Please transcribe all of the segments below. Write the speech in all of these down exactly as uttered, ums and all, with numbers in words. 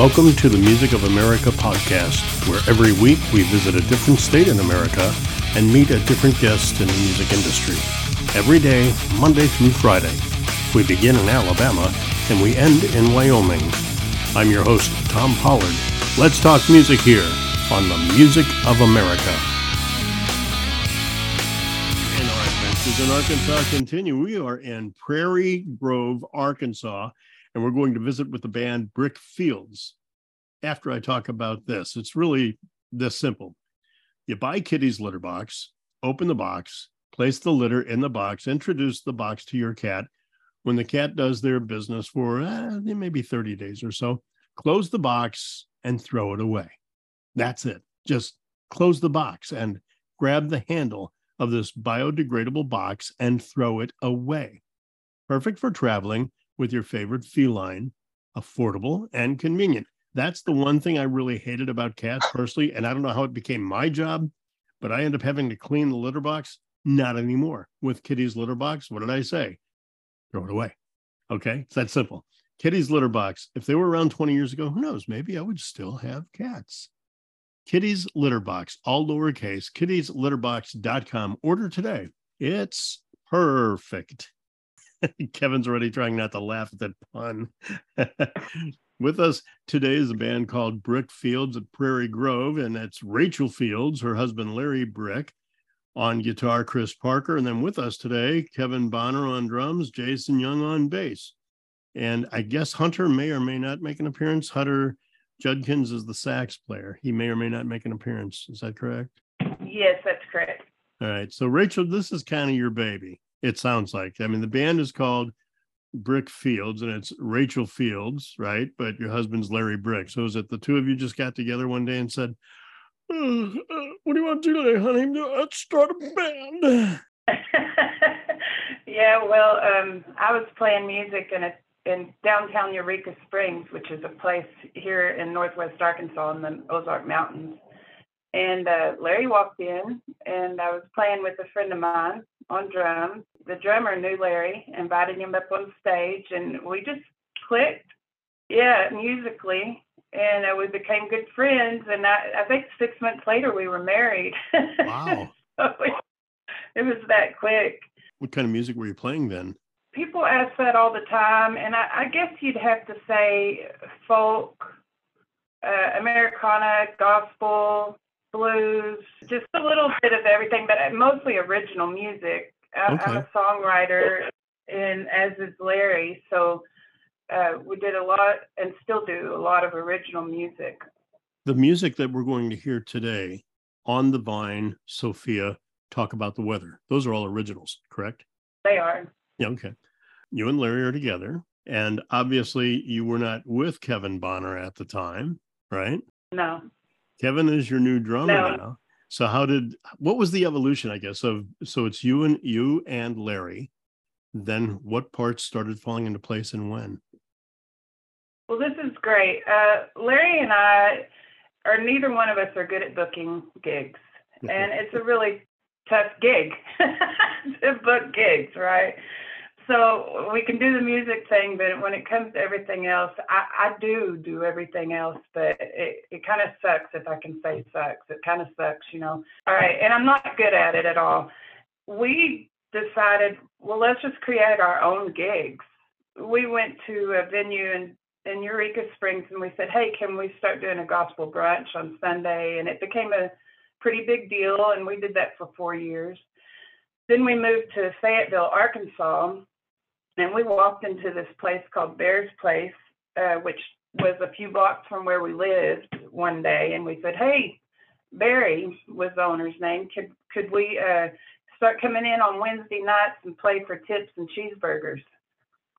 Welcome to the Music of America podcast, where every week we visit a different state in America and meet a different guest in the music industry. Every day, Monday through Friday. We begin in Alabama and we end in Wyoming. I'm your host, Tom Pollard. Let's talk music here on the Music of America. And our adventures in Arkansas continue. We are in Prairie Grove, Arkansas, and we're going to visit with the band Brick Fields after I talk about this. It's really this simple. You buy Kitty's litter box, open the box, place the litter in the box, introduce the box to your cat. When the cat does their business for uh, maybe thirty days or so, close the box and throw it away. That's it. Just close the box and grab the handle of this biodegradable box and throw it away. Perfect for traveling with your favorite feline, affordable and convenient. That's the one thing I really hated about cats personally, and I don't know how it became my job, but I end up having to clean the litter box. Not anymore. With Kitty's litter box, what did I say? Throw it away. Okay, it's that simple. Kitty's litter box. If they were around twenty years ago, who knows? Maybe I would still have cats. Kitty's litter box, all lowercase, kitties litter box dot com. Order today. It's perfect. Kevin's already trying not to laugh at that pun. With us today is a band called Brick Fields at Prairie Grove, and that's Rachel Fields, her husband Larry Brick, on guitar, Chris Parker, and then with us today, Kevin Bonner on drums, Jason Young on bass. And I guess Hunter may or may not make an appearance. Hunter Judkins is the sax player. He may or may not make an appearance. Is that correct? Yes, that's correct. All right. So, Rachel, this is kind of your baby. It sounds like. I mean, the band is called Brick Fields, and it's Rachel Fields, right? But your husband's Larry Brick. So is it the two of you just got together one day and said, uh, uh, what do you want to do today, honey? Let's start a band. Yeah, well, um, I was playing music in, a, in downtown Eureka Springs, which is a place here in northwest Arkansas in the Ozark Mountains. And uh, Larry walked in, and I was playing with a friend of mine on drums. The drummer knew Larry, invited him up on stage, and we just clicked, yeah, musically, and uh, we became good friends. And I, I think six months later, we were married. Wow. So it, it was that quick. What kind of music were you playing then? People ask that all the time, and I, I guess you'd have to say folk, uh, Americana, gospel, blues, just a little bit of everything, but mostly original music. I, okay. I'm a songwriter, and as is Larry, so uh, we did a lot and still do a lot of original music. The music that we're going to hear today, On The Vine, Sophia, Talk About The Weather, those are all originals, correct? They are. Yeah, okay. You and Larry are together, and obviously you were not with Kevin Bonner at the time, right? No. Kevin is your new drummer no. now. So how did, what was the evolution, I guess, of, so it's you and you and Larry, then what parts started falling into place and when? Well, this is great. Uh, Larry and I, or neither one of us are good at booking gigs. And it's a really tough gig to book gigs, right? So we can do the music thing, but when it comes to everything else, I, I do do everything else, but it, it kind of sucks, if I can say sucks. It kind of sucks, you know. All right, and I'm not good at it at all. We decided, well, let's just create our own gigs. We went to a venue in, in Eureka Springs, and we said, hey, can we start doing a gospel brunch on Sunday? And it became a pretty big deal, and we did that for four years. Then we moved to Fayetteville, Arkansas, and we walked into this place called Bear's Place, uh, which was a few blocks from where we lived one day. And we said, hey, Barry was the owner's name. Could could we uh, start coming in on Wednesday nights and play for tips and cheeseburgers?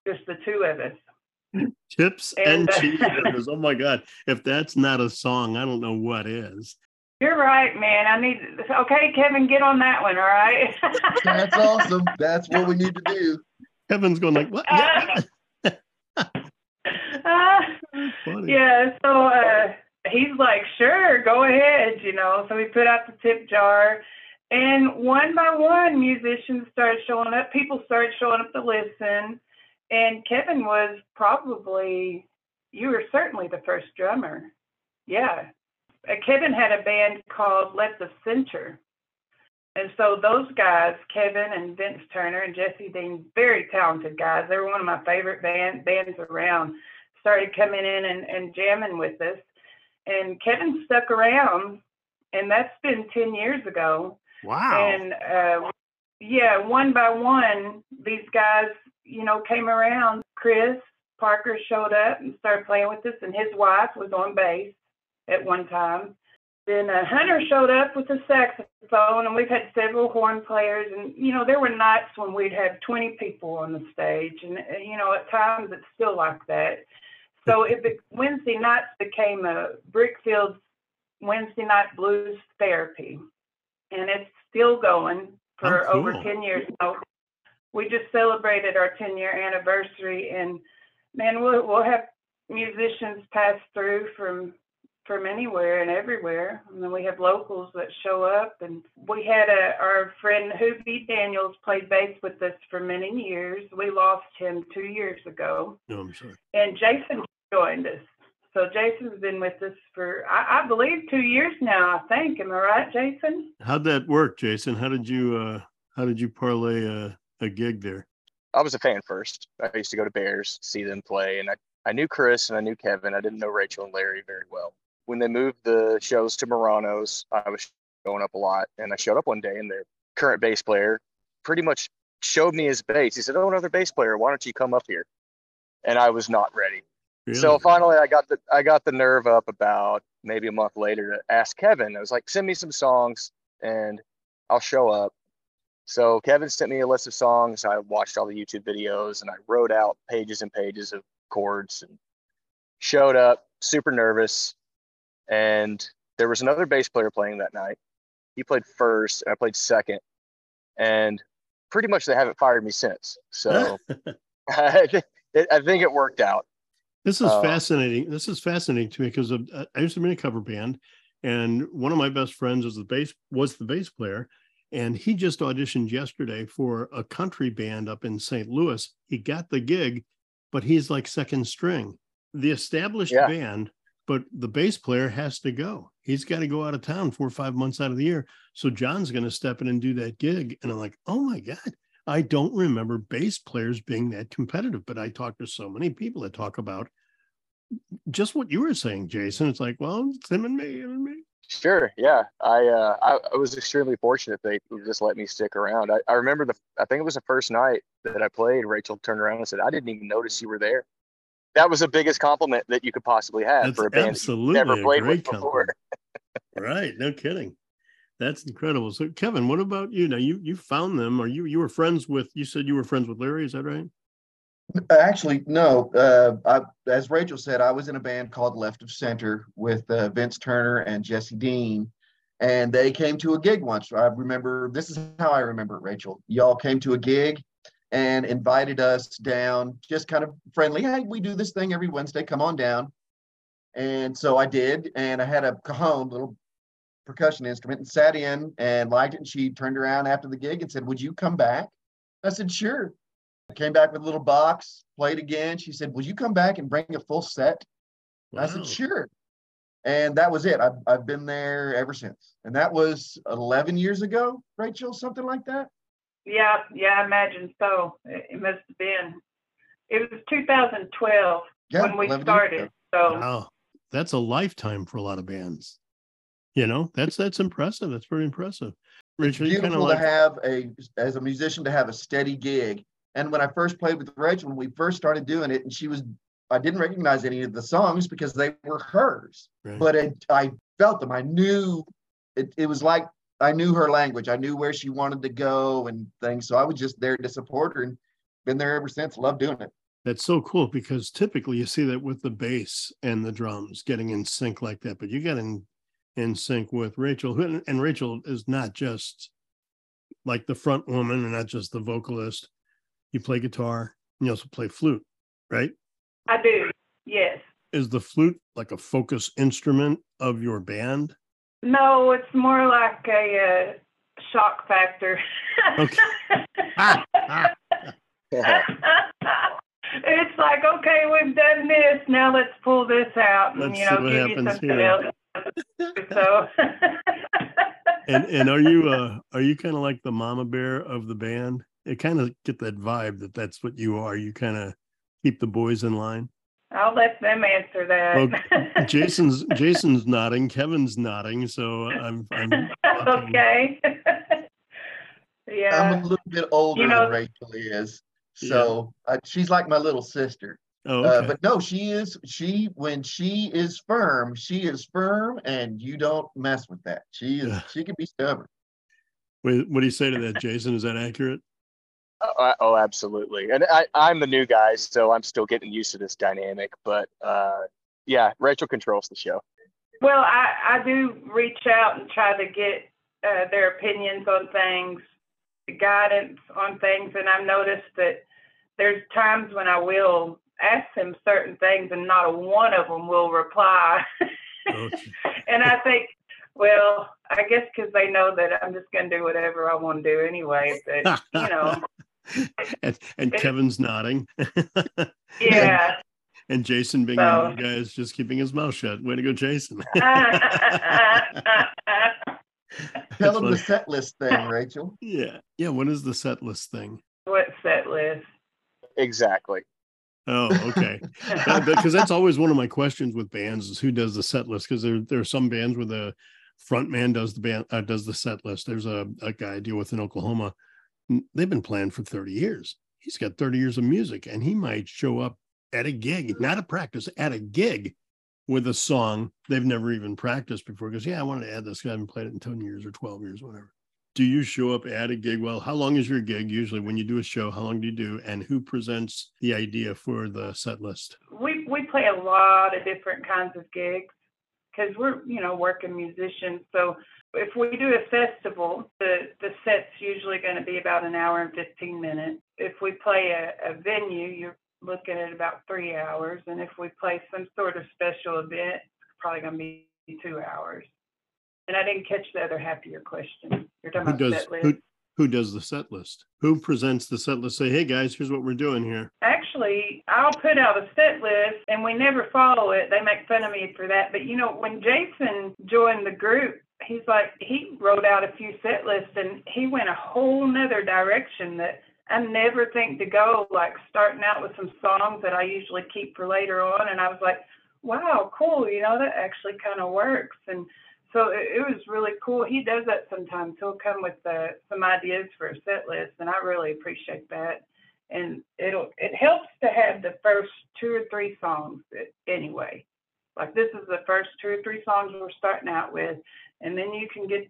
Just the two of us. Tips and, and uh, cheeseburgers. Oh, my God. If that's not a song, I don't know what is. You're right, man. I need, okay, Kevin, get on that one, all right? That's awesome. That's what we need to do. Kevin's going like, what? Uh, uh, yeah, so uh, he's like, sure, go ahead, you know. So we put out the tip jar, and one by one, musicians started showing up. People started showing up to listen, and Kevin was probably you were certainly the first drummer. Yeah. Kevin had a band called Let the Center. And so those guys, Kevin and Vince Turner and Jesse Dean, very talented guys. They were one of my favorite band, bands around. Started coming in and, and jamming with us. And Kevin stuck around, and that's been ten years ago. Wow. And, uh, yeah, one by one, these guys, you know, came around. Chris Parker showed up and started playing with us, and his wife was on bass at one time. Then uh, Hunter showed up with a saxophone, and we've had several horn players. And, you know, there were nights when we'd have twenty people on the stage. And, you know, at times it's still like that. So it be- Wednesday nights became a Brick Fields Wednesday Night Blues Therapy. And it's still going for oh, cool. over ten years now. We just celebrated our ten-year anniversary. And, man, we'll, we'll have musicians pass through from... from anywhere and everywhere. And then we have locals that show up. And we had a, our friend Hoobie Daniels played bass with us for many years. We lost him two years ago. No, I'm sorry. And Jason joined us. So Jason's been with us for, I, I believe, two years now, I think. Am I right, Jason? How'd that work, Jason? How did you, uh, how did you parlay a, a gig there? I was a fan first. I used to go to Bears, see them play. And I, I knew Chris and I knew Kevin. I didn't know Rachel and Larry very well. When they moved the shows to Murano's, I was going up a lot, and I showed up one day, and their current bass player pretty much showed me his bass. He said, "Oh, another bass player. Why don't you come up here?" And I was not ready. Really? So finally, I got the I got the nerve up about maybe a month later to ask Kevin. I was like, "Send me some songs, and I'll show up." So Kevin sent me a list of songs. I watched all the YouTube videos, and I wrote out pages and pages of chords, and showed up super nervous. And there was another bass player playing that night. He played first, and I played second. And pretty much they haven't fired me since. So I, th- it, I think it worked out. This is uh, fascinating. This is fascinating to me because of, I used to be in a cover band, and one of my best friends was the bass was the bass player, and he just auditioned yesterday for a country band up in Saint Louis. He got the gig, but he's like second string. The established yeah. band. But the bass player has to go. He's got to go out of town four or five months out of the year. So John's going to step in and do that gig. And I'm like, oh, my God, I don't remember bass players being that competitive. But I talked to so many people that talk about just what you were saying, Jason. It's like, well, it's him and me, him and me. Sure. Yeah. I, uh, I I was extremely fortunate they just let me stick around. I, I remember, the I think it was the first night that I played, Rachel turned around and said, I didn't even notice you were there. That was the biggest compliment that you could possibly have. That's for a band absolutely that you've never played with before. Right. No kidding. That's incredible. So Kevin, what about you? Now you, you found them, or you, you were friends with, you said you were friends with Larry. Is that right? Actually, no. Uh, I, as Rachel said, I was in a band called Left of Center with uh, Vince Turner and Jesse Dean. And they came to a gig once. I remember, this is how I remember it, Rachel. Y'all came to a gig and invited us down, just kind of friendly. Hey, we do this thing every Wednesday, come on down. And so I did, and I had a cajon, little percussion instrument, and sat in and liked it. And she turned around after the gig and said, would you come back? I said, sure. I came back with a little box, played again. She said, would you come back and bring a full set? Wow. I said, sure. And that was it. I've, I've been there ever since. And that was eleven years ago, Rachel, something like that. Yeah, yeah, I imagine so. It must have been. It was two thousand twelve yeah, when we started. So wow. That's a lifetime for a lot of bands. You know, that's that's impressive. That's very impressive. Rachel, it's beautiful you like... to have a as a musician to have a steady gig. And when I first played with Rachel, when we first started doing it, and she was, I didn't recognize any of the songs because they were hers. Right. But it, I felt them. I knew it. It was like. I knew her language. I knew where she wanted to go and things. So I was just there to support her and been there ever since. Love doing it. That's so cool because typically you see that with the bass and the drums getting in sync like that. But you got in, in sync with Rachel. And Rachel is not just like the front woman and not just the vocalist. You play guitar and you also play flute, right? I do, yes. Is the flute like a focus instrument of your band? No, it's more like a uh, shock factor. Okay. Ah, ah. Yeah. it's like, okay, we've done this. Now let's pull this out and, let's you know, give you something here. Else. So. and and are you uh, are you kind of like the mama bear of the band? I kind of get that vibe that that's what you are. You kind of keep the boys in line. I'll let them answer that. Well, Jason's Jason's nodding. Kevin's nodding. So I'm. I'm okay. Yeah. I'm a little bit older you know, than Rachel is, so yeah. uh, she's like my little sister. Oh, okay. uh, but no, she is. She when she is firm, she is firm, and you don't mess with that. She is. Yeah. She can be stubborn. Wait, what do you say to that, Jason? Is that accurate? Oh, oh absolutely. And I, I'm the new guy, so I'm still getting used to this dynamic. But uh, yeah, Rachel controls the show. Well, I, I do reach out and try to get uh, their opinions on things, guidance on things, and I've noticed that there's times when I will ask them certain things, and not a one of them will reply. Okay. And I think, well, I guess because they know that I'm just going to do whatever I want to do anyway. But you know, and, and Kevin's nodding. Yeah. And, and Jason, being so, the guy, is just keeping his mouth shut. Way to go, Jason! Tell them the set list thing, Rachel. Yeah, yeah. What is the set list thing? What set list? Exactly. Oh, okay. Because that, that's always one of my questions with bands is who does the set list? Because there, there are some bands where the front man does the band uh, does the set list. There's a, a guy I deal with in Oklahoma. They've been playing for thirty years. He's got thirty years of music, and he might show up at a gig, not a practice, at a gig with a song they've never even practiced before. He goes, yeah, I wanted to add this because I haven't played it in ten years or twelve years, whatever. Do you show up at a gig? Well, how long is your gig? Usually when you do a show, how long do you do? And who presents the idea for the set list? We we play a lot of different kinds of gigs because we're, you know, working musicians. So if we do a festival, the, the set's usually going to be about an hour and fifteen minutes. If we play a, a venue, you're looking at about three hours. And if we play some sort of special event, it's probably going to be two hours. And I didn't catch the other half of your question. You're talking who about does, set list. Who, who does the set list? Who presents the set list? Say, hey, guys, here's what we're doing here. Actually, I'll put out a set list, and we never follow it. They make fun of me for that. But, you know, when Jason joined the group, he's like, he wrote out a few set lists, and he went a whole nother direction that I never think to go, like starting out with some songs that I usually keep for later on. And I was like, wow, cool, you know, that actually kind of works. And so it was really cool. He does that sometimes. He'll come with uh, some ideas for a set list, and I really appreciate that. And it'll it helps to have the first two or three songs anyway. Like this is the first two or three songs we're starting out with, and then you can get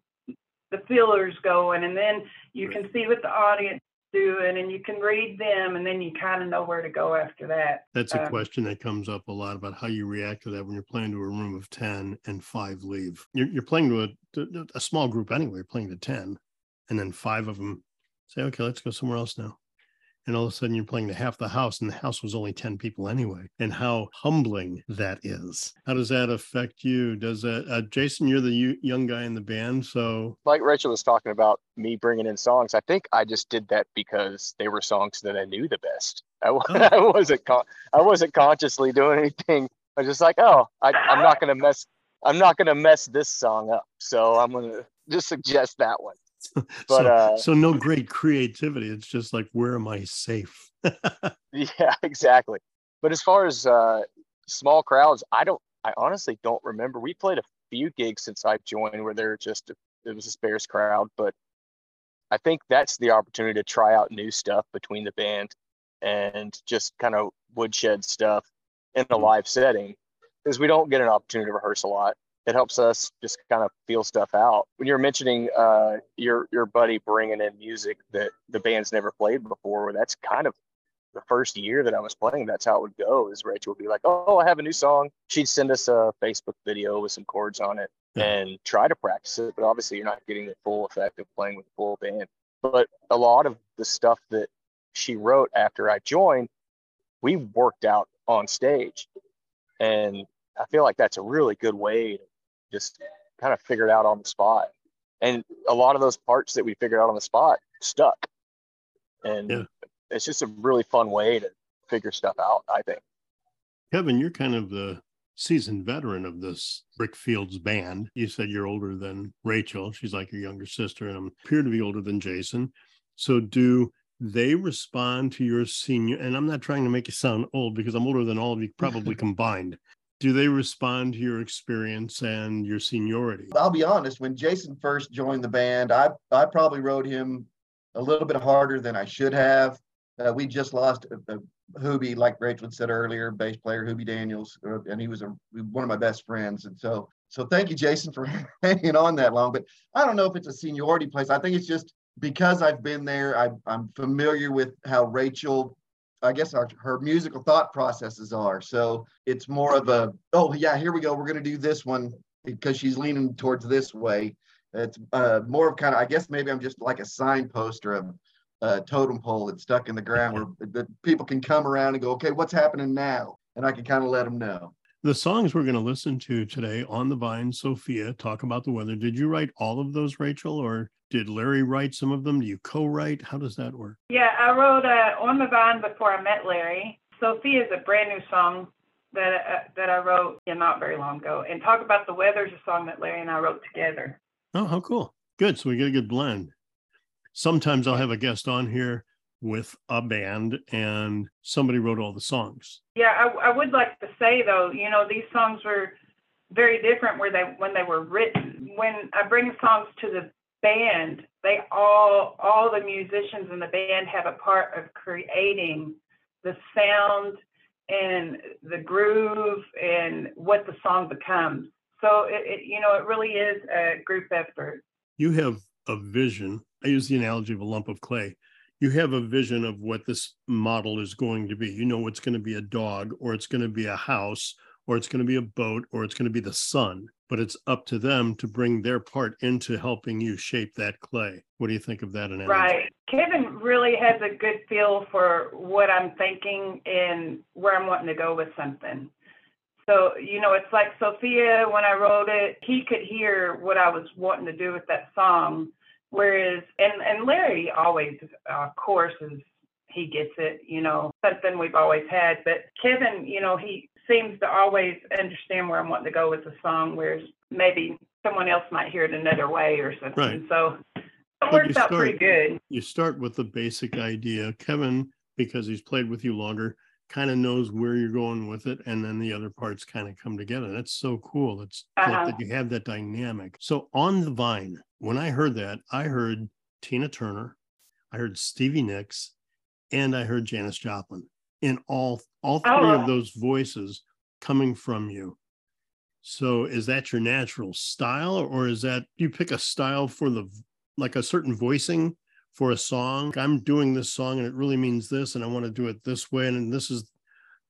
the feelers going, and then you can see what the audience is doing, and you can read them, and then you kind of know where to go after that. That's a um, question that comes up a lot about how you react to that when you're playing to a room of ten and five leave. You're, you're playing to a, to a small group anyway, you're playing to ten, and then five of them say, okay, let's go somewhere else now. And all of a sudden you're playing to half the house, and the house was only ten people anyway. And how humbling that is. How does that affect you? Does that, uh, Jason, you're the u- young guy in the band. So like Rachel was talking about me bringing in songs. I think I just did that because they were songs that I knew the best. I, oh. I wasn't, con- I wasn't consciously doing anything. I was just like, oh, I, I'm not going to mess. I'm not going to mess this song up. So I'm going to just suggest that one. But, so, uh, so no great creativity. It's just like, where am I safe? Yeah, exactly. But as far as uh, small crowds, I don't, I honestly don't remember. We played a few gigs since I joined where there just, it was a sparse crowd, but I think that's the opportunity to try out new stuff between the band and just kind of woodshed stuff in a live setting because we don't get an opportunity to rehearse a lot. It helps us just kind of feel stuff out. When you're mentioning uh, your your buddy bringing in music that the band's never played before, that's kind of the first year that I was playing. That's how it would go is Rachel would be like, oh, I have a new song. She'd send us a Facebook video with some chords on it yeah. and try to practice it. But obviously you're not getting the full effect of playing with a full band. But a lot of the stuff that she wrote after I joined, we worked out on stage. And I feel like that's a really good way to just kind of figure it out on the spot. And a lot of those parts that we figured out on the spot stuck. And yeah. It's just a really fun way to figure stuff out, I think. Kevin, you're kind of the seasoned veteran of this Brick Fields band. You said you're older than Rachel. She's like your younger sister, and I appear to be older than Jason. So do they respond to your senior, and I'm not trying to make you sound old because I'm older than all of you probably combined. Do they respond to your experience and your seniority? I'll be honest, when Jason first joined the band, I, I probably rode him a little bit harder than I should have. Uh, we just lost a, a Hoobie, like Rachel said earlier, bass player Hoobie Daniels, and he was a, one of my best friends. And so, so thank you, Jason, for hanging on that long. But I don't know if it's a seniority place. I think it's just because I've been there, I, I'm familiar with how Rachel, I guess our, her musical thought processes are. So it's more of a, oh yeah, here we go. We're going to do this one because she's leaning towards this way. It's uh, more of kind of, I guess maybe I'm just like a signpost or a, a totem pole that's stuck in the ground where the people can come around and go, okay, what's happening now? And I can kind of let them know. The songs we're going to listen to today, On the Vine, Sophia, Talk About the Weather. Did you write all of those, Rachel, or did Larry write some of them? Do you co-write? How does that work? Yeah, I wrote uh, On the Vine before I met Larry. Sophia is a brand new song that, uh, that I wrote yeah, not very long ago. And Talk About the Weather is a song that Larry and I wrote together. Oh, how cool. Good. So we get a good blend. Sometimes I'll have a guest on here with a band and somebody wrote all the songs. Yeah, I, I would like to say though, you know, these songs were very different where they when they were written. When I bring songs to the band, they all all the musicians in the band have a part of creating the sound and the groove and what the song becomes. So it, it you know, it really is a group effort. You have a vision. I use the analogy of a lump of clay. You have a vision of what this model is going to be. You know, it's going to be a dog, or it's going to be a house, or it's going to be a boat, or it's going to be the sun. But it's up to them to bring their part into helping you shape that clay. What do you think of that analogy? Right. Kevin really has a good feel for what I'm thinking and where I'm wanting to go with something. So, you know, it's like Sophia, when I wrote it, he could hear what I was wanting to do with that song. Whereas, and, and Larry always, uh, of course, is, he gets it, you know, something we've always had. But Kevin, you know, he seems to always understand where I'm wanting to go with the song, whereas maybe someone else might hear it another way or something. Right. So it but works out start, pretty good. You start with the basic idea. Kevin, because he's played with you longer, kind of knows where you're going with it, and then the other parts kind of come together. That's so cool. That's uh-huh. that you have that dynamic. So On the Vine, when I heard that, I heard Tina Turner, I heard Stevie Nicks, and I heard Janis Joplin in all all three oh. of those voices coming from you. So is that your natural style, or is that you pick a style for the like a certain voicing? For a song, I'm doing this song and it really means this, and I want to do it this way, and this is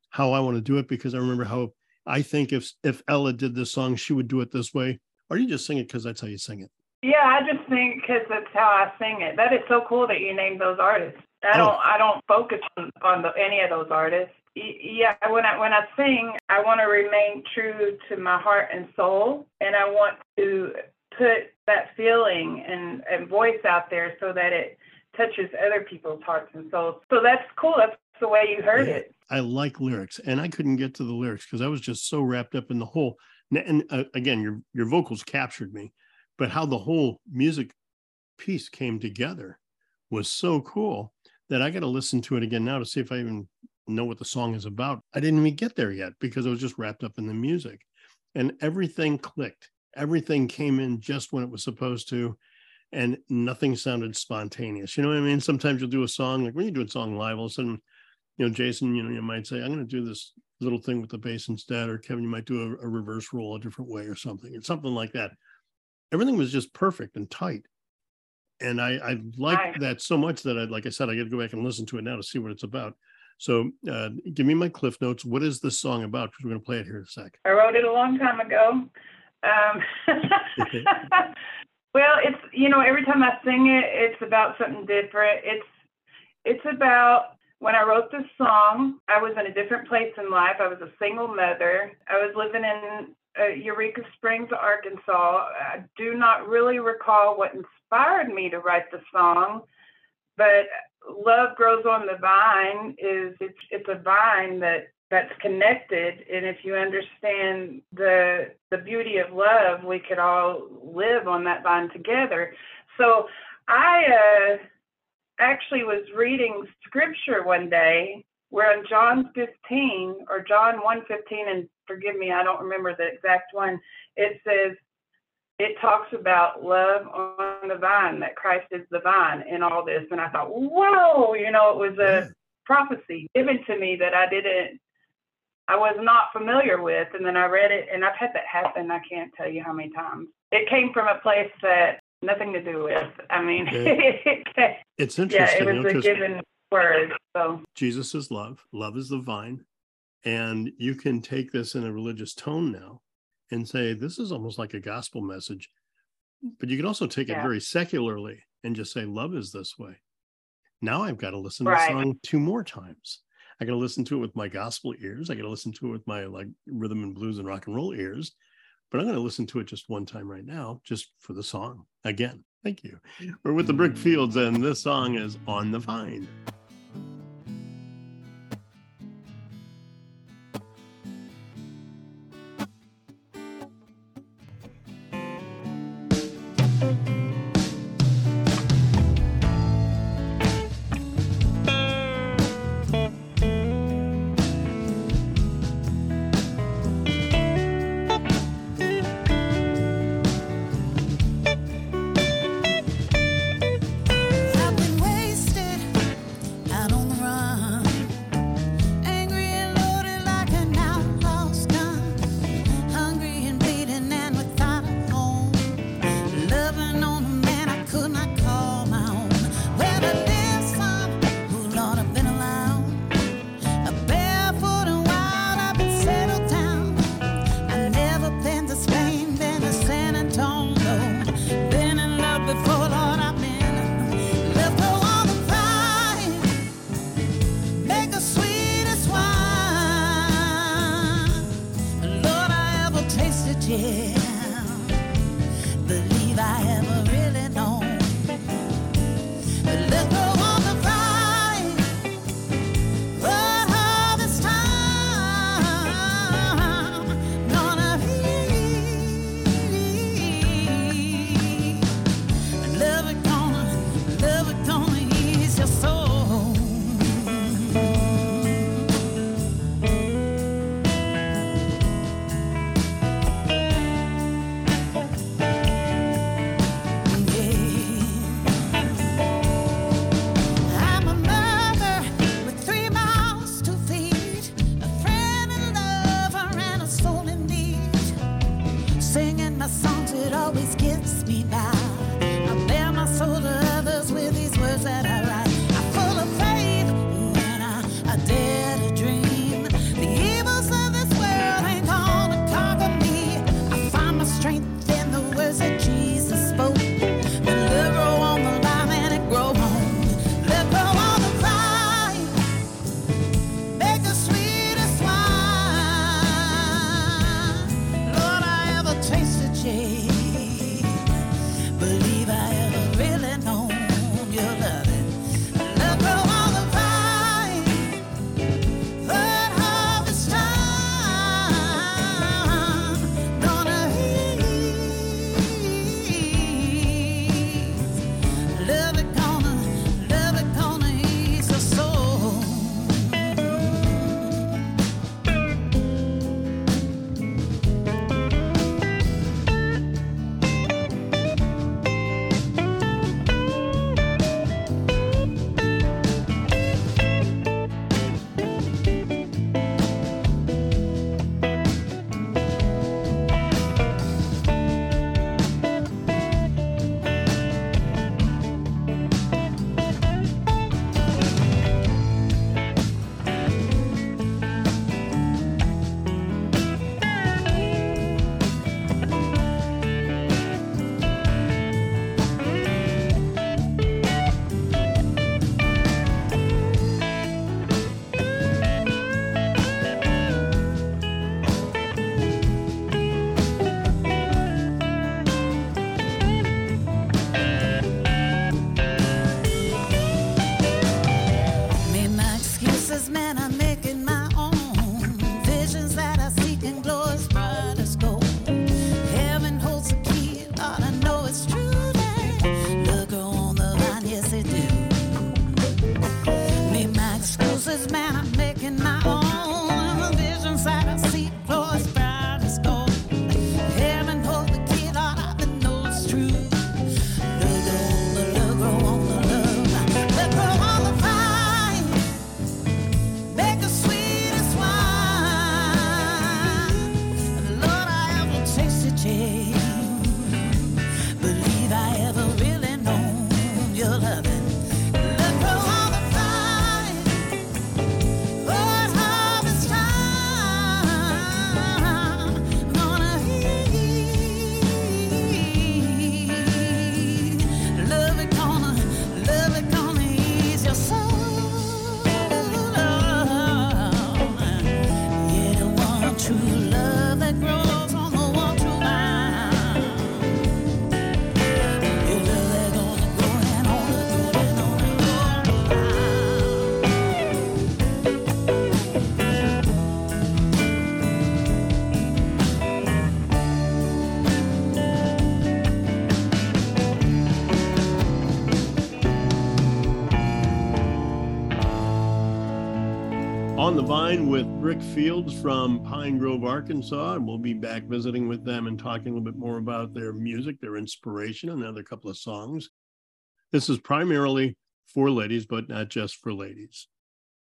how I want to do it because I remember how I think if if Ella did this song, she would do it this way. Or you just sing it because that's how you sing it. Yeah, I just think because that's how I sing it. That is so cool that you named those artists. I don't, oh. I don't focus on, on the, any of those artists. Yeah, when I when I sing, I want to remain true to my heart and soul, and I want to put that feeling and, and voice out there so that it touches other people's hearts and souls. So that's cool. That's the way you heard yeah. it. I like lyrics, and I couldn't get to the lyrics because I was just so wrapped up in the whole. And uh, again, your your vocals captured me, but how the whole music piece came together was so cool that I got to listen to it again now to see if I even know what the song is about. I didn't even get there yet because I was just wrapped up in the music, and everything clicked. Everything came in just when it was supposed to, and nothing sounded spontaneous. You know what I mean? Sometimes you'll do a song, like when you do a song live, all of a sudden, you know, Jason, you know, you might say, I'm going to do this little thing with the bass instead, or Kevin, you might do a, a reverse roll a different way or something, or something like that. Everything was just perfect and tight. And I, I liked that so much that I, like I said, I got to go back and listen to it now to see what it's about. So uh, give me my cliff notes. What is this song about? Because we're going to play it here in a sec. I wrote it a long time ago. Um, well, it's, you know, every time I sing it, it's about something different. It's, it's about when I wrote this song, I was in a different place in life. I was a single mother. I was living in uh, Eureka Springs, Arkansas. I do not really recall what inspired me to write the song, but Love Grows on the Vine is it's it's a vine that that's connected, and if you understand the the beauty of love, we could all live on that vine together. So I uh, actually was reading scripture one day. We're in John fifteen or John one fifteen, and forgive me, I don't remember the exact one. It says, it talks about love on the vine, that Christ is the vine in all this. And I thought, whoa, you know, it was a prophecy given to me that I didn't, I was not familiar with. And then I read it, and I've had that happen. I can't tell you how many times. It came from a place that nothing to do with. I mean, yeah. It's interesting. Yeah, it was a given word. So Jesus is love. Love is the vine. And you can take this in a religious tone now and say, this is almost like a gospel message. But you can also take yeah. it very secularly and just say, love is this way. Now I've got to listen right. to the song two more times. I got to listen to it with my gospel ears. I got to listen to it with my like rhythm and blues and rock and roll ears. But I'm going to listen to it just one time right now, just for the song. Again, thank you. We're with the Brick Fields, and this song is On the Vine. Vine with Brick Fields from Pine Grove, Arkansas, and we'll be back visiting with them and talking a little bit more about their music, their inspiration, another couple of songs. This is primarily for ladies, but not just for ladies.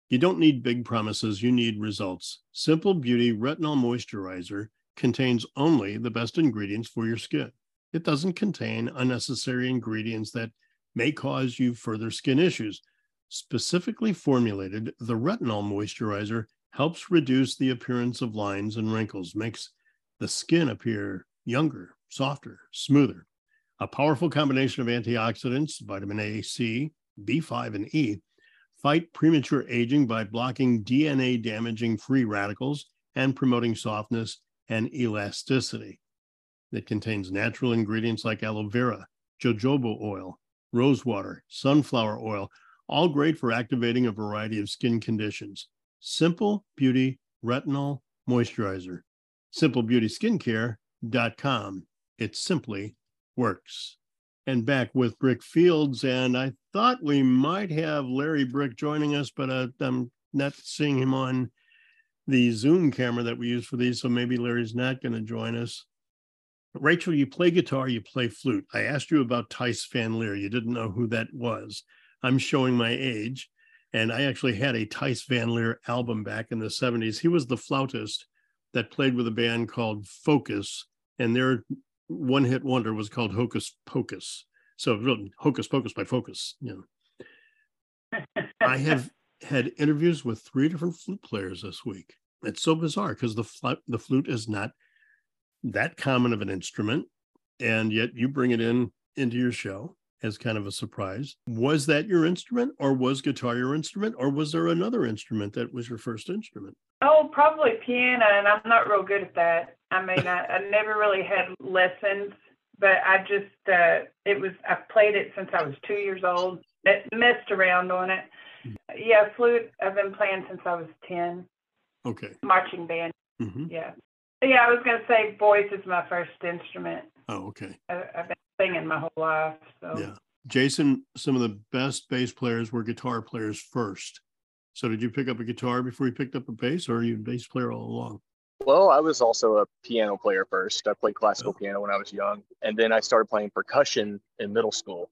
You don't need big promises, you need results. Simple Beauty Retinol Moisturizer contains only the best ingredients for your skin. It doesn't contain unnecessary ingredients that may cause you further skin issues. Specifically formulated, the retinol moisturizer helps reduce the appearance of lines and wrinkles, makes the skin appear younger, softer, smoother. A powerful combination of antioxidants, vitamin A, C, B five, and E fight premature aging by blocking D N A-damaging free radicals and promoting softness and elasticity. It contains natural ingredients like aloe vera, jojoba oil, rosewater, sunflower oil, all great for activating a variety of skin conditions. Simple Beauty Retinol Moisturizer. simple beauty skincare dot com. It simply works. And back with Brick Fields, and I thought we might have Larry Brick joining us, but uh, I'm not seeing him on the Zoom camera that we use for these, so maybe Larry's not going to join us. Rachel, you play guitar, you play flute. I asked you about Thijs van Leer. You didn't know who that was. I'm showing my age, and I actually had a Thijs van Leer album back in the seventies. He was the flautist that played with a band called Focus, and their one-hit wonder was called Hocus Pocus. So really, Hocus Pocus by Focus. You know. I have had interviews with three different flute players this week. It's so bizarre because the fl- the flute is not that common of an instrument, and yet you bring it in into your show as kind of a surprise. Was that your instrument, or was guitar your instrument, or was there another instrument that was your first instrument? Oh, probably piano, and I'm not real good at that. I mean, I, I never really had lessons, but I just, uh, it was, I've played it since I was two years old. It messed around on it. Yeah, flute, I've been playing since I was ten. Okay. Marching band, mm-hmm. yeah. Yeah, I was going to say voice is my first instrument. Oh, okay. I, I've been singing my whole life. So. Yeah. Jason, some of the best bass players were guitar players first. So did you pick up a guitar before you picked up a bass, or are you a bass player all along? Well, I was also a piano player first. I played classical oh. piano when I was young, and then I started playing percussion in middle school.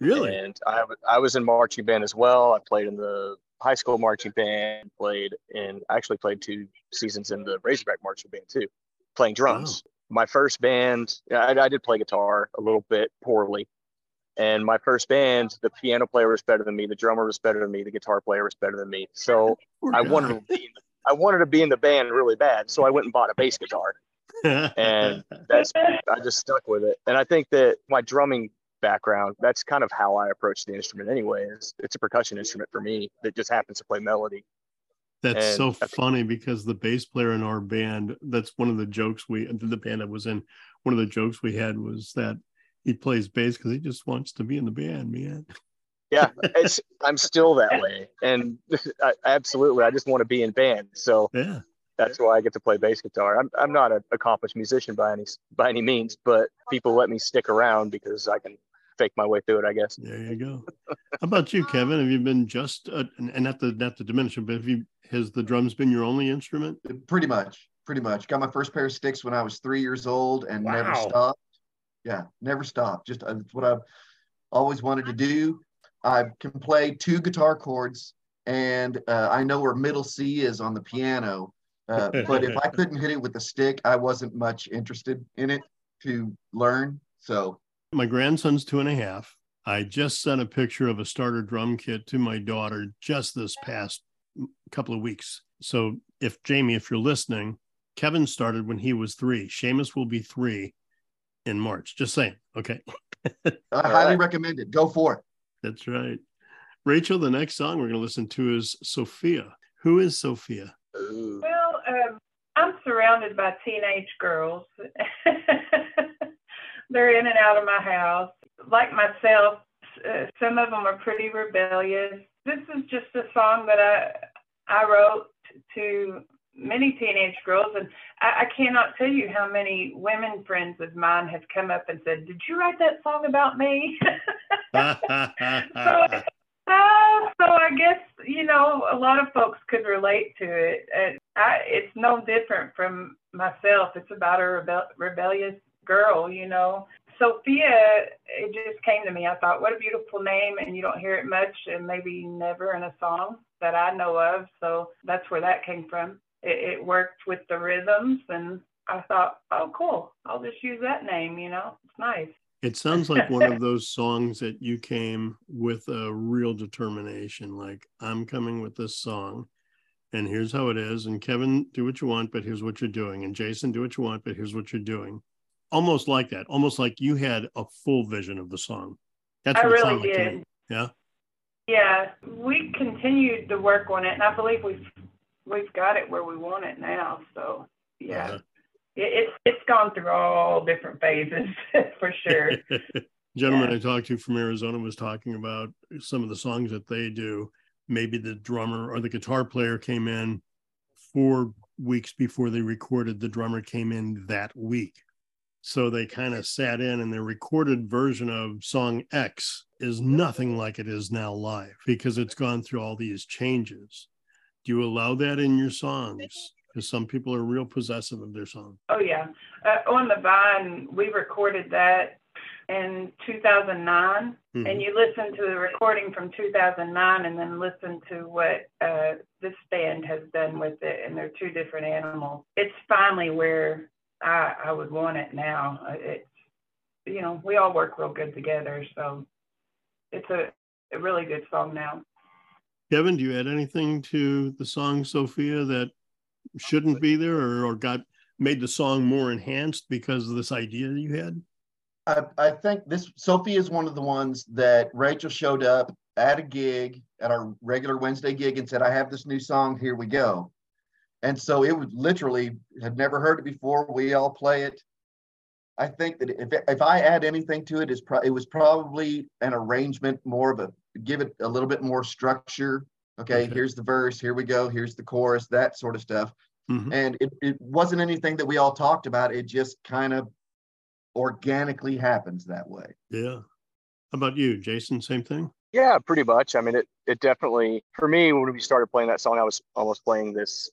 Really? And I, I was in marching band as well. I played in the high school marching band, played in, I actually played two seasons in the Razorback marching band too, playing drums. Wow. My first band, I, I did play guitar a little bit poorly. And my first band, the piano player was better than me. The drummer was better than me. The guitar player was better than me. So Poor I God. wanted to be, I wanted to be in the band really bad. So I went and bought a bass guitar. And that's, I just stuck with it. And I think that my drumming background, that's kind of how I approach the instrument anyway. It's, it's a percussion instrument for me that just happens to play melody. That's and so funny because the bass player in our band, that's one of the jokes we, the band I was in, one of the jokes we had was that he plays bass because he just wants to be in the band, man. Yeah, it's, I'm still that way. And I, absolutely, I just want to be in band. So yeah, that's why I get to play bass guitar. I'm I'm not an accomplished musician by any by any means, but people let me stick around because I can fake my way through it, I guess. There you go. How about you, Kevin? Have you been just uh, and not the not the diminution, but have you has the drums been your only instrument? Pretty much, pretty much. Got my first pair of sticks when I was three years old, and wow. never stopped. Yeah, never stopped. Just uh, what I've always wanted to do. I can play two guitar chords, and uh, I know where middle C is on the piano. Uh, but if I couldn't hit it with a stick, I wasn't much interested in it to learn. So. My grandson's two and a half. I just sent a picture of a starter drum kit to my daughter just this past couple of weeks. So if Jamie, if you're listening, Kevin started when he was three. Seamus will be three in March. Just saying. Okay. I highly recommend it. Go for it. That's right. Rachel, the next song we're going to listen to is Sophia. Who is Sophia? Ooh. Well, um, I'm surrounded by teenage girls. They're in and out of my house. Like myself, uh, some of them are pretty rebellious. This is just a song that I I wrote to many teenage girls, and I, I cannot tell you how many women friends of mine have come up and said, "Did you write that song about me?" so, uh, so I guess you know, a lot of folks could relate to it. And I, it's no different from myself. It's about a rebel, rebellious girl, you know. Sophia, it just came to me. I thought, what a beautiful name, and you don't hear it much and maybe never in a song that I know of. So that's where that came from. It, it worked with the rhythms, and I thought, oh, cool. I'll just use that name, you know. It's nice. It sounds like one of those songs that you came with a real determination, like, I'm coming with this song, and here's how it is. And Kevin, do what you want, but here's what you're doing. And Jason, do what you want, but here's what you're doing. Almost like that. Almost like you had a full vision of the song. That's what I really it did. Like yeah. Yeah. We continued to work on it, and I believe we've we've got it where we want it now. So yeah. Uh-huh. It's it's gone through all different phases for sure. The gentleman yeah. I talked to from Arizona was talking about some of the songs that they do. Maybe the drummer or the guitar player came in four weeks before they recorded. The drummer came in that week. So they kind of sat in, and their recorded version of song X is nothing like it is now live because it's gone through all these changes. Do you allow that in your songs? Because some people are real possessive of their song. Oh, yeah. Uh, on The Vine, we recorded that in two thousand nine. Mm-hmm. And you listen to the recording from two thousand nine and then listen to what uh, this band has done with it. And they're two different animals. It's finally where I, I would want it now. It's, you know, we all work real good together. So it's a, a really good song now. Kevin, do you add anything to the song Sophia that shouldn't be there, or, or got made the song more enhanced because of this idea you had? I, I think this Sophia is one of the ones that Rachel showed up at a gig, at our regular Wednesday gig, and said, I have this new song, here we go. And so it would literally had never heard it before. We all play it. I think that if, if I add anything to it, it's pro- it was probably an arrangement, more of a, give it a little bit more structure. Okay, okay, here's the verse, here we go, here's the chorus, that sort of stuff. Mm-hmm. And it, it wasn't anything that we all talked about. It just kind of organically happens that way. Yeah. How about you, Jason? Same thing? Yeah, pretty much. I mean, it it definitely, for me, when we started playing that song, I was almost playing this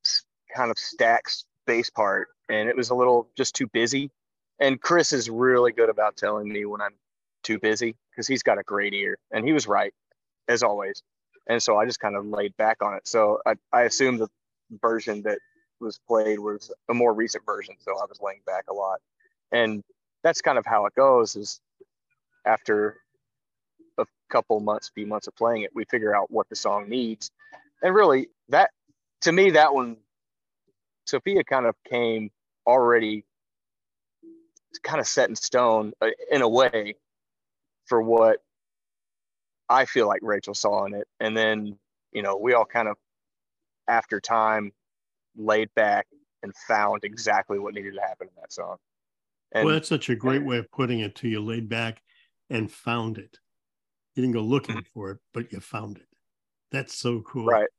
kind of stacked bass part, and it was a little just too busy. And Chris is really good about telling me when I'm too busy, because he's got a great ear, and he was right, as always. And so I just kind of laid back on it. So I, I assume the version that was played was a more recent version. So I was laying back a lot. And that's kind of how it goes, is after a couple months, few months of playing it, we figure out what the song needs. And really, that to me, that one, Sophia kind of came already kind of set in stone in a way for what I feel like Rachel saw in it. And then, you know, we all kind of, after time, laid back and found exactly what needed to happen in that song. And, well, that's such a great way of putting it, too. You laid back and found it. You didn't go looking for it, but you found it. That's so cool. Right.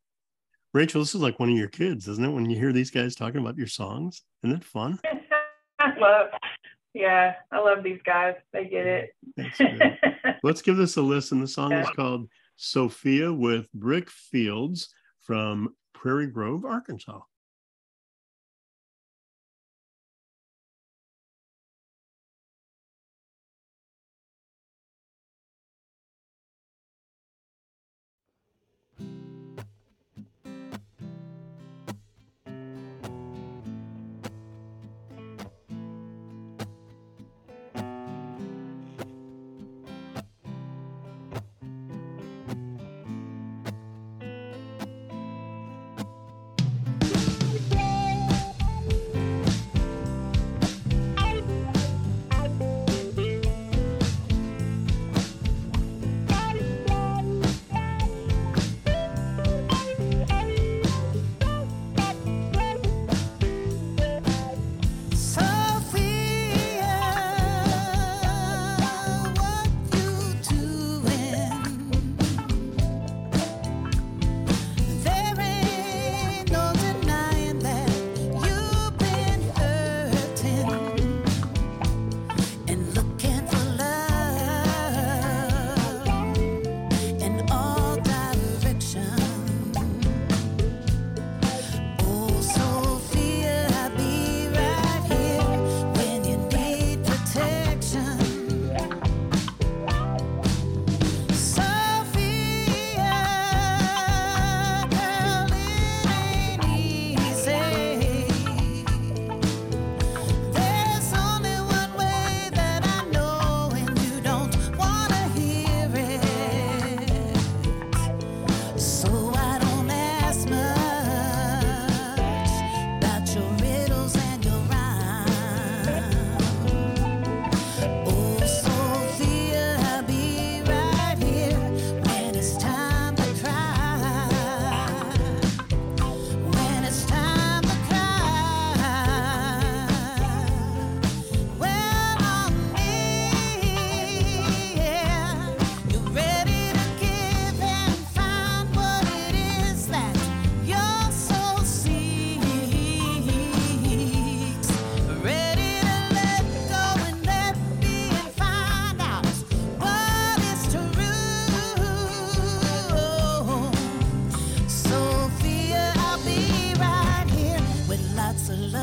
Rachel, this is like one of your kids, isn't it? When you hear these guys talking about your songs, isn't it fun? I love it. Yeah, I love these guys. They get it. That's good. Let's give this a listen. The song yeah. is called Sophia with Brick Fields from Prairie Grove, Arkansas.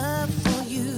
love for you.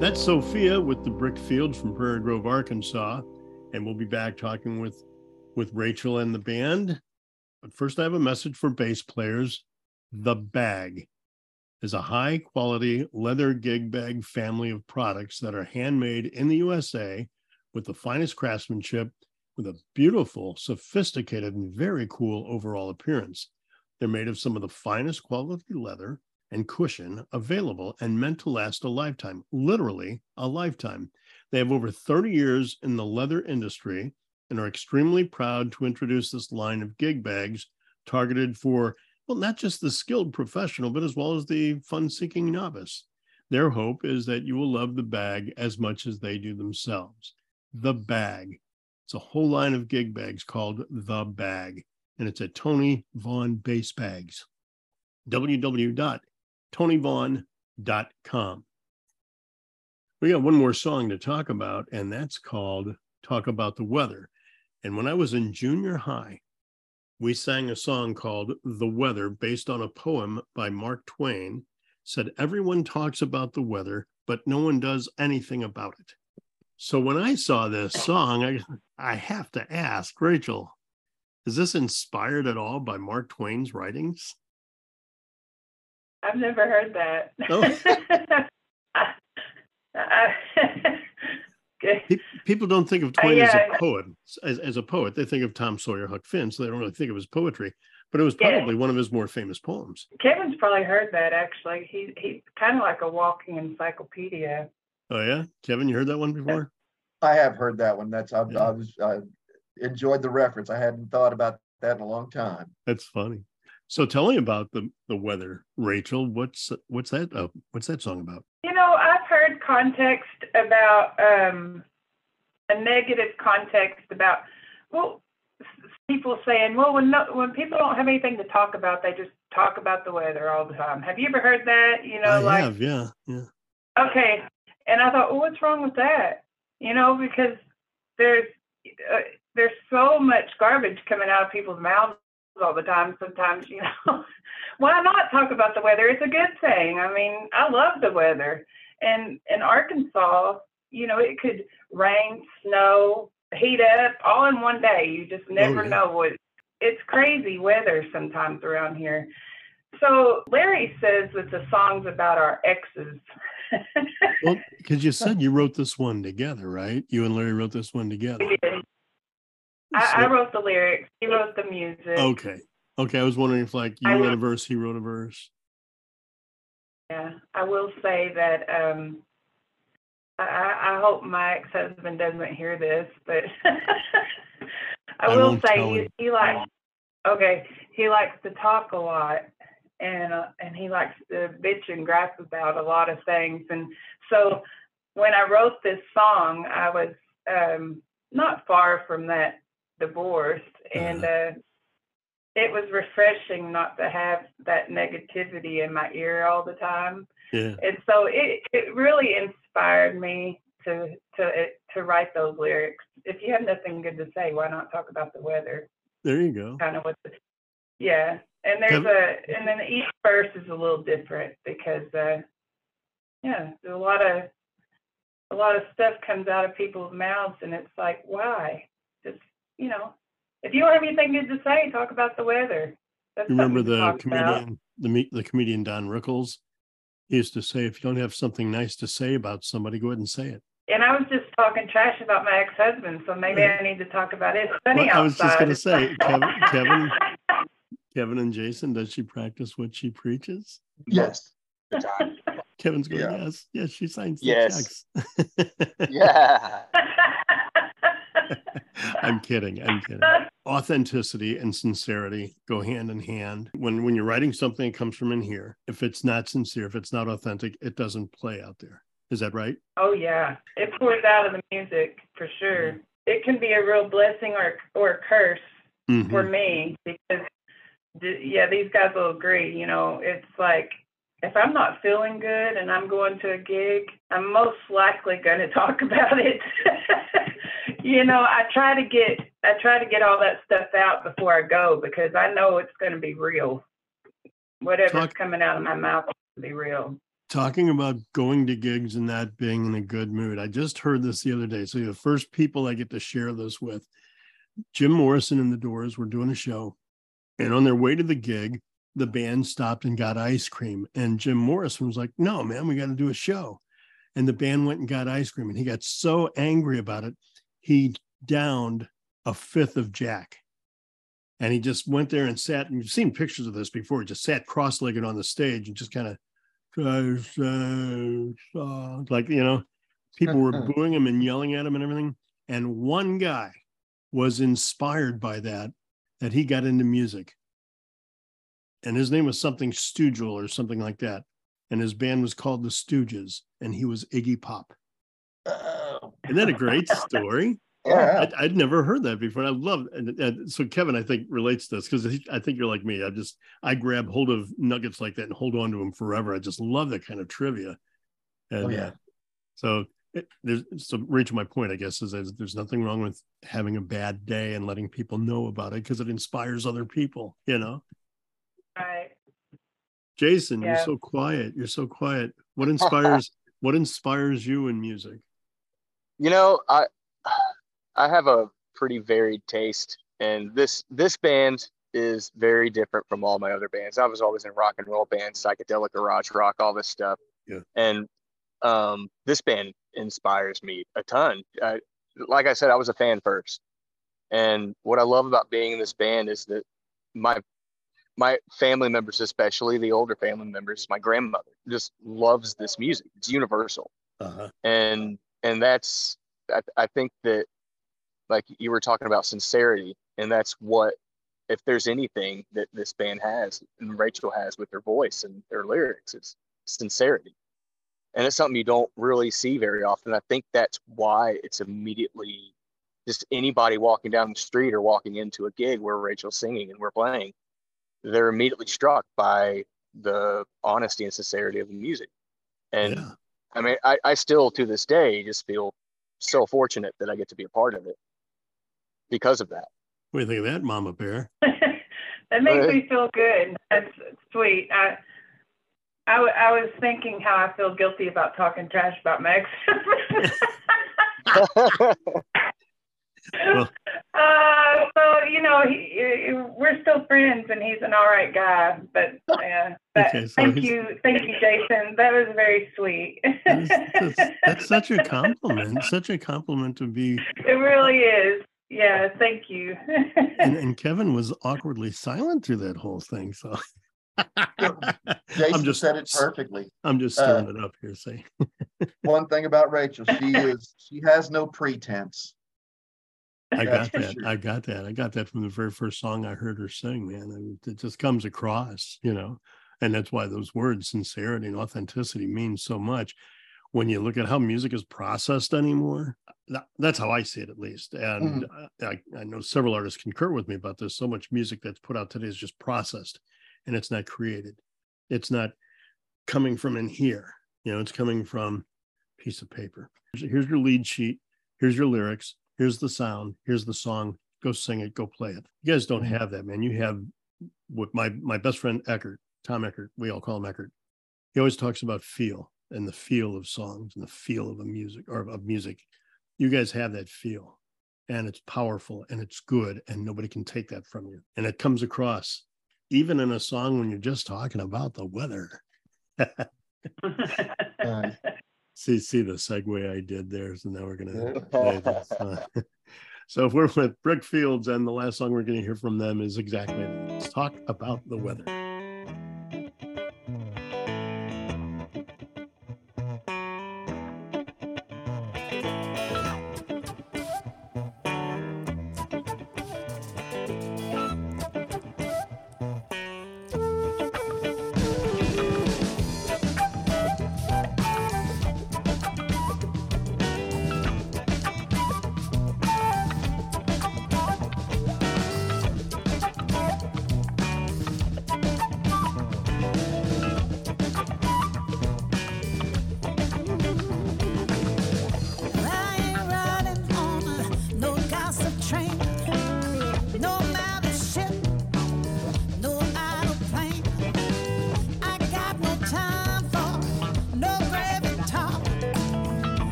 That's Sophia with the Brick Fields from Prairie Grove, Arkansas, and we'll be back talking with, with Rachel and the band. But first, I have a message for bass players. The Bag is a high-quality leather gig bag family of products that are handmade in the U S A with the finest craftsmanship, with a beautiful, sophisticated, and very cool overall appearance. They're made of some of the finest quality leather and cushion available and meant to last a lifetime, literally a lifetime. They have over thirty years in the leather industry and are extremely proud to introduce this line of gig bags targeted for, well, not just the skilled professional, but as well as the fun-seeking novice. Their hope is that you will love the bag as much as they do themselves. The Bag. It's a whole line of gig bags called The Bag, and it's at Tony Vaughn Bass Bags. www. tony vaughn dot com. We got one more song to talk about, and that's called Talk About The Weather. And when I was in junior high, we sang a song called The Weather, based on a poem by Mark Twain. Said, everyone talks about the weather, but no one does anything about it. So when I saw this song, I, I have to ask, Rachel, is this inspired at all by Mark Twain's writings? I've never heard that. Oh. People don't think of Twain uh, yeah. as a poet. As, as a poet, they think of Tom Sawyer, Huck Finn, so they don't really think of his poetry. but it was probably yeah. one of his more famous poems. Kevin's probably heard that, actually. He he's kind of like a walking encyclopedia. Oh, yeah? Kevin, you heard that one before? I have heard that one. That's I, yeah. I, was, I enjoyed the reference. I hadn't thought about that in a long time. That's funny. So tell me about the, the weather, Rachel. What's what's that? Uh, what's that song about? You know, I've heard context about um, a negative context about well, people saying, well, when no, when people don't have anything to talk about, they just talk about the weather all the time. Have you ever heard that? You know, I like have, yeah, yeah. Okay, and I thought, well, what's wrong with that? You know, because there's uh, there's so much garbage coming out of people's mouths all the time. Sometimes, you know, why not talk about the weather? It's a good thing. I mean, I love the weather. And in Arkansas, you know, it could rain, snow, heat up all in one day. You just never oh, yeah. know what. It's crazy weather sometimes around here. So Larry says that the song's about our exes. Well, because you said you wrote this one together, right? You and Larry wrote this one together. We did. I, I wrote the lyrics. He wrote the music. Okay. Okay. I was wondering if, like, you I wrote will, a verse, he wrote a verse. Yeah. I will say that um, I, I hope my ex-husband doesn't hear this, but I, I will say he, he likes, okay, he likes to talk a lot, and uh, and he likes to bitch and gripe about a lot of things. And so when I wrote this song, I was um, not far from that divorced, and uh, it was refreshing not to have that negativity in my ear all the time. Yeah. And so it, it really inspired me to to to write those lyrics. If you have nothing good to say, why not talk about the weather? There you go. Kind of what the, yeah. And there's a and then each verse is a little different because uh, yeah, there's a lot of a lot of stuff comes out of people's mouths, and it's like, why? Just, you know, if you don't have anything good to say, talk about the weather. That's remember the comedian, the, the comedian Don Rickles? He used to say, if you don't have something nice to say about somebody, go ahead and say it. And I was just talking trash about my ex-husband, so maybe yeah. I need to talk about it. It's funny well, I was outside. Just going to say, Kevin, Kevin, Kevin and Jason, does she practice what she preaches? Yes. Kevin's going, yeah. yes, yes, she signs yes. the checks. yeah. I'm kidding. I'm kidding. Authenticity and sincerity go hand in hand. When when you're writing something, it comes from in here. If it's not sincere, if it's not authentic, it doesn't play out there. Is that right? Oh, yeah. It pours out of the music for sure. Mm-hmm. It can be a real blessing or, or a curse mm-hmm. for me because, yeah, these guys will agree. You know, it's like, if I'm not feeling good and I'm going to a gig, I'm most likely going to talk about it. You know, I try to get I try to get all that stuff out before I go because I know it's going to be real. Whatever's talk, coming out of my mouth will be real. Talking about going to gigs and not being in a good mood, I just heard this the other day. So the first people I get to share this with, Jim Morrison and the Doors were doing a show, and on their way to the gig, the band stopped and got ice cream. And Jim Morrison was like, no, man, we got to do a show. And the band went and got ice cream. And he got so angry about it, he downed a fifth of Jack. And he just went there and sat. And you've seen pictures of this before. He just sat cross-legged on the stage and just kind of, like, you know, people were booing him and yelling at him and everything. And one guy was inspired by that, that he got into music. And his name was something Stoogel or something like that. And his band was called the Stooges, and he was Iggy Pop. Oh. Isn't that a great story? Yeah. I'd, I'd never heard that before. And I love it. So Kevin, I think, relates to this because I think you're like me. I just, I grab hold of nuggets like that and hold on to them forever. I just love that kind of trivia. And, oh, yeah. Uh, so, it, there's, so Rachel, my point, I guess, is that there's nothing wrong with having a bad day and letting people know about it because it inspires other people, you know? Right. Jason, yeah. you're so quiet. You're so quiet. What inspires what inspires you in music? You know, I I have a pretty varied taste, and this this band is very different from all my other bands. I was always in rock and roll bands, psychedelic garage rock, all this stuff. Yeah. And um this band inspires me a ton. I, like I said, I was a fan first. And what I love about being in this band is that my my family members, especially the older family members, my grandmother just loves this music. It's universal. Uh-huh. And, and that's, I, I think that, like you were talking about sincerity, and that's what, if there's anything that this band has and Rachel has with their voice and their lyrics, it's sincerity. And it's something you don't really see very often. I think that's why it's immediately just anybody walking down the street or walking into a gig where Rachel's singing and we're playing, they're immediately struck by the honesty and sincerity of the music. And yeah. I mean, I, I still to this day just feel so fortunate that I get to be a part of it because of that. What do you think of that, Mama Bear? That makes me feel good. That's sweet. I, I, w- I was thinking how I feel guilty about talking trash about Max. well. uh, so, you know, he, he, we're still friends, and he's an all right guy. But, yeah, but okay, so thank you. Thank you, Jason. That was very sweet. that's, that's, that's such a compliment. Such a compliment to be. It really is. Yeah, thank you. and, and Kevin was awkwardly silent through that whole thing. So Jason I'm just, said it perfectly. I'm just stirring uh, it up here. Say one thing about Rachel, she is she has no pretense. I That's got that. Sure. I got that. I got that from the very first song I heard her sing. Man, it just comes across, you know. And that's why those words, sincerity and authenticity, mean so much. When you look at how music is processed anymore, that, that's how I see it, at least. And mm-hmm. I, I know several artists concur with me about this. So much music that's put out today is just processed, and it's not created. It's not coming from in here. You know, it's coming from a piece of paper. Here's your lead sheet. Here's your lyrics. Here's the sound. Here's the song. Go sing it. Go play it. You guys don't have that, man. You have what my, my best friend Eckert, Tom Eckert, we all call him Eckert. He always talks about feel, and the feel of songs and the feel of a music or of music. You guys have that feel, and it's powerful, and it's good, and nobody can take that from you. And it comes across even in a song when you're just talking about the weather. uh, see, see the segue I did there. So now we're going to. So if we're with Brick Fields, and the last song we're going to hear from them is exactly this. Talk About the Weather.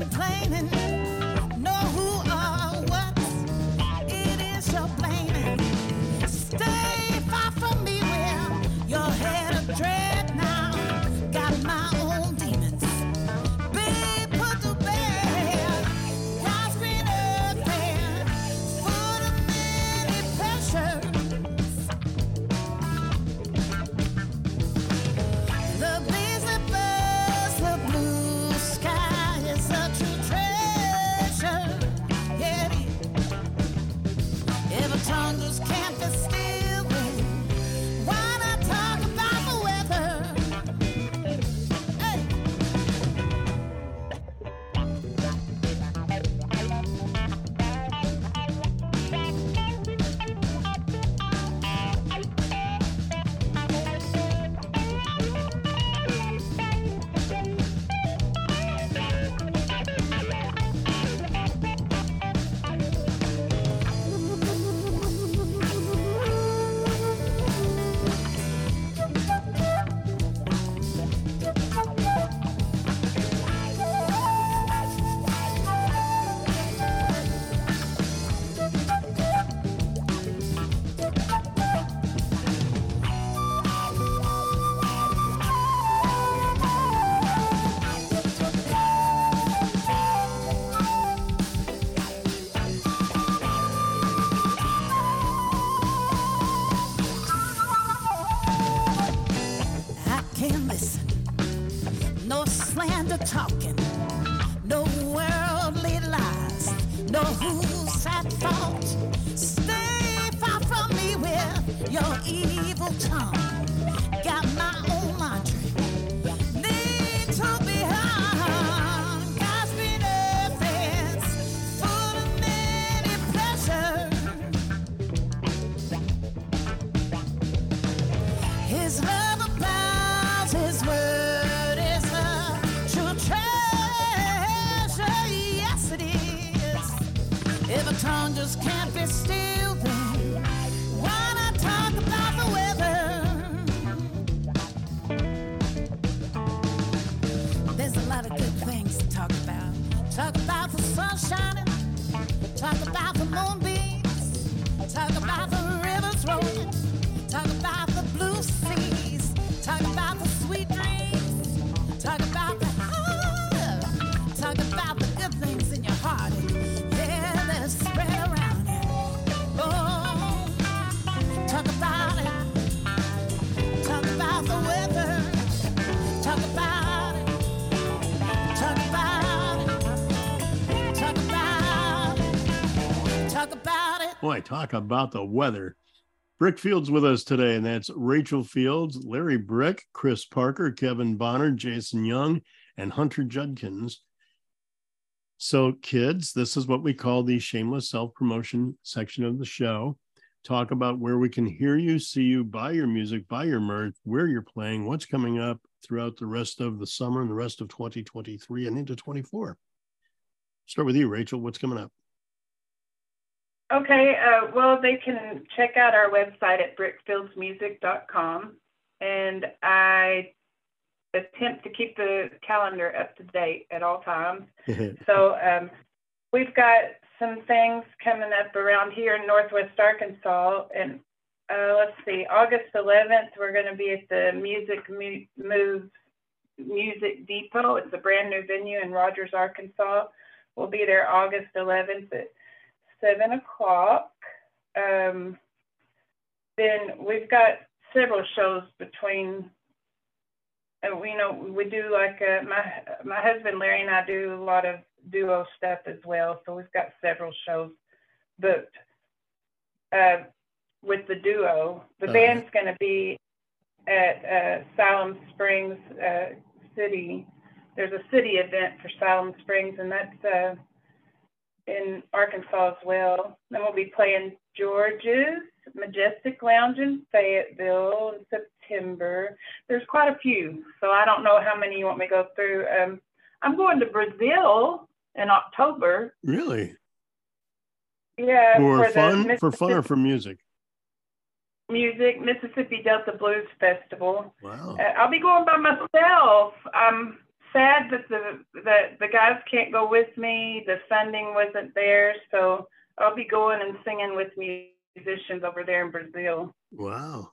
Complaining, know who are to talking, no worldly lies, no who's at fault. Stay far from me with your evil tongue. Got my own laundry, need to be hung. God's been a fence, full of many pleasures. His love abounds, his word. If a tongue just can't be still, then why not talk about the weather? There's a lot of good things to talk about. Talk about the sun shining, talk about the moonbeams, talk about the rivers rolling, talk about the blue seas, talk about the sweet dreams, talk about the ah, talk about the good things in your heart. Spread around it. Oh, talk about it. Talk about the weather. Talk about it. Talk about it. Talk about it. Talk about it. Boy, talk about the weather. Brick Fields with us today, and that's Rachel Fields, Larry Brick, Chris Parker, Kevin Bonner, Jason Young, and Hunter Judkins. So kids, this is what we call the shameless self-promotion section of the show. Talk about where we can hear you, see you, buy your music, buy your merch, where you're playing, what's coming up throughout the rest of the summer and the rest of twenty twenty-three and into twenty-four. Start with you, Rachel. What's coming up? Okay. Uh, well, they can check out our website at brick fields music dot com. And I attempt to keep the calendar up to date at all times. So um, we've got some things coming up around here in Northwest Arkansas. And uh, let's see, August eleventh, we're going to be at the Music Mo- Moves Music Depot. It's a brand new venue in Rogers, Arkansas. We'll be there August eleventh at seven o'clock. Um, then we've got several shows between. And we, you know, we do like uh, my my husband Larry and I do a lot of duo stuff as well. So we've got several shows booked uh, with the duo. The okay. band's going to be at uh, Salem Springs uh, City. There's a city event for Salem Springs, and that's uh, in Arkansas as well. Then we'll be playing George's Majestic Lounge in Fayetteville in September. There's quite a few, so I don't know how many you want me to go through. Um, I'm going to Brazil in October. Really? Yeah. For, for fun, for fun or for music? Music, Mississippi Delta Blues Festival. Wow. Uh, I'll be going by myself. I'm sad that the that the guys can't go with me. The funding wasn't there, so I'll be going and singing with me. Musicians over there in Brazil. Wow,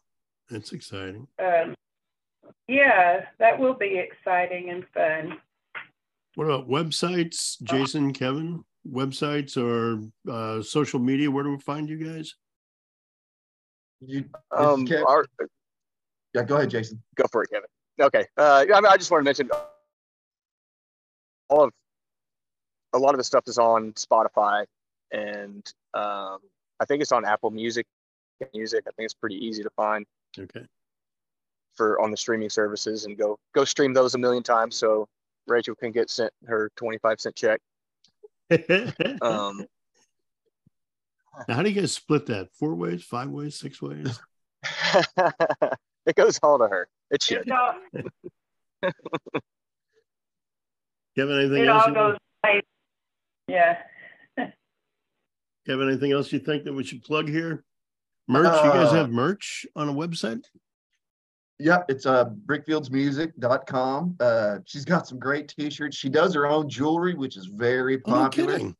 that's exciting. Um, yeah, that will be exciting and fun. What about websites, Jason, oh. Kevin? Websites or uh, social media? Where do we find you guys? You, um, our, yeah, go ahead, Jason. Go for it, Kevin. Okay. Uh, I mean, I just want to mention all of a lot of the stuff is on Spotify and. Um, I think it's on Apple Music. Music. I think it's pretty easy to find. Okay. For on the streaming services and go go stream those a million times so Rachel can get sent her twenty-five cent check. um. Now, how do you guys split that? Four ways, five ways, six ways? It goes all to her. It should. You have anything it else? It all goes. Right. Yeah. Kevin, anything else you think that we should plug here? Merch, uh, you guys have merch on a website? Yeah, it's uh, brick fields music dot com. Uh, she's got some great t-shirts. She does her own jewelry, which is very popular. No kidding.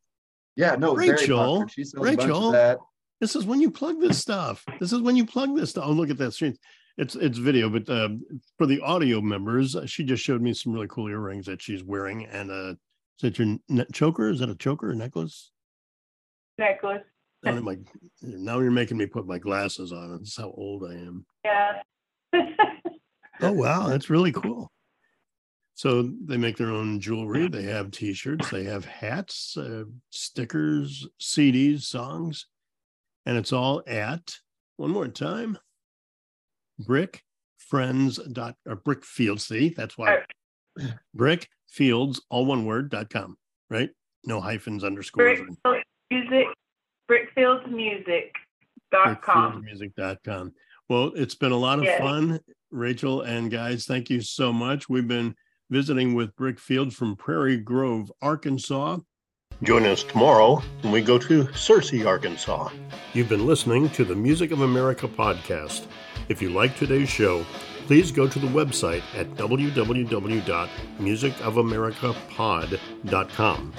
Yeah, no, Rachel, very popular. She sells Rachel, a bunch of that. This is when you plug this stuff. This is when you plug this stuff. Oh, look at that screen. It's it's video, but uh, for the audio members, she just showed me some really cool earrings that she's wearing. And uh, is that your ne- choker? Is that a choker or necklace? Necklace. Now, my, now you're making me put my glasses on. That's how old I am. Yeah. Oh, wow. That's really cool. So they make their own jewelry. They have T-shirts. They have hats, uh, stickers, C Ds, songs. And it's all at, one more time, brick friends dot or Brick Fields. See, that's why. Brick Fields, all one word, dot com, right? No hyphens, underscores. Brickfields Music, brickfields music dot com. brickfields music dot com. Well, it's been a lot of yes. fun, Rachel and guys. Thank you so much. We've been visiting with Brick Fields from Prairie Grove, Arkansas. Join us tomorrow when we go to Searcy, Arkansas. You've been listening to the Music of America podcast. If you like today's show, please go to the website at w w w dot music of america pod dot com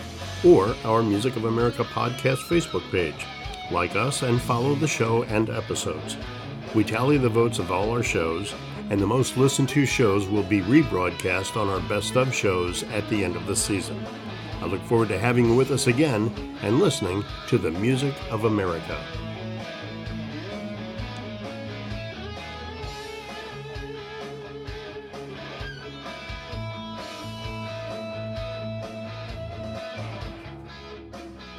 or our Music of America podcast Facebook page. Like us and follow the show and episodes. We tally the votes of all our shows, and the most listened to shows will be rebroadcast on our best of shows at the end of the season. I look forward to having you with us again and listening to the Music of America.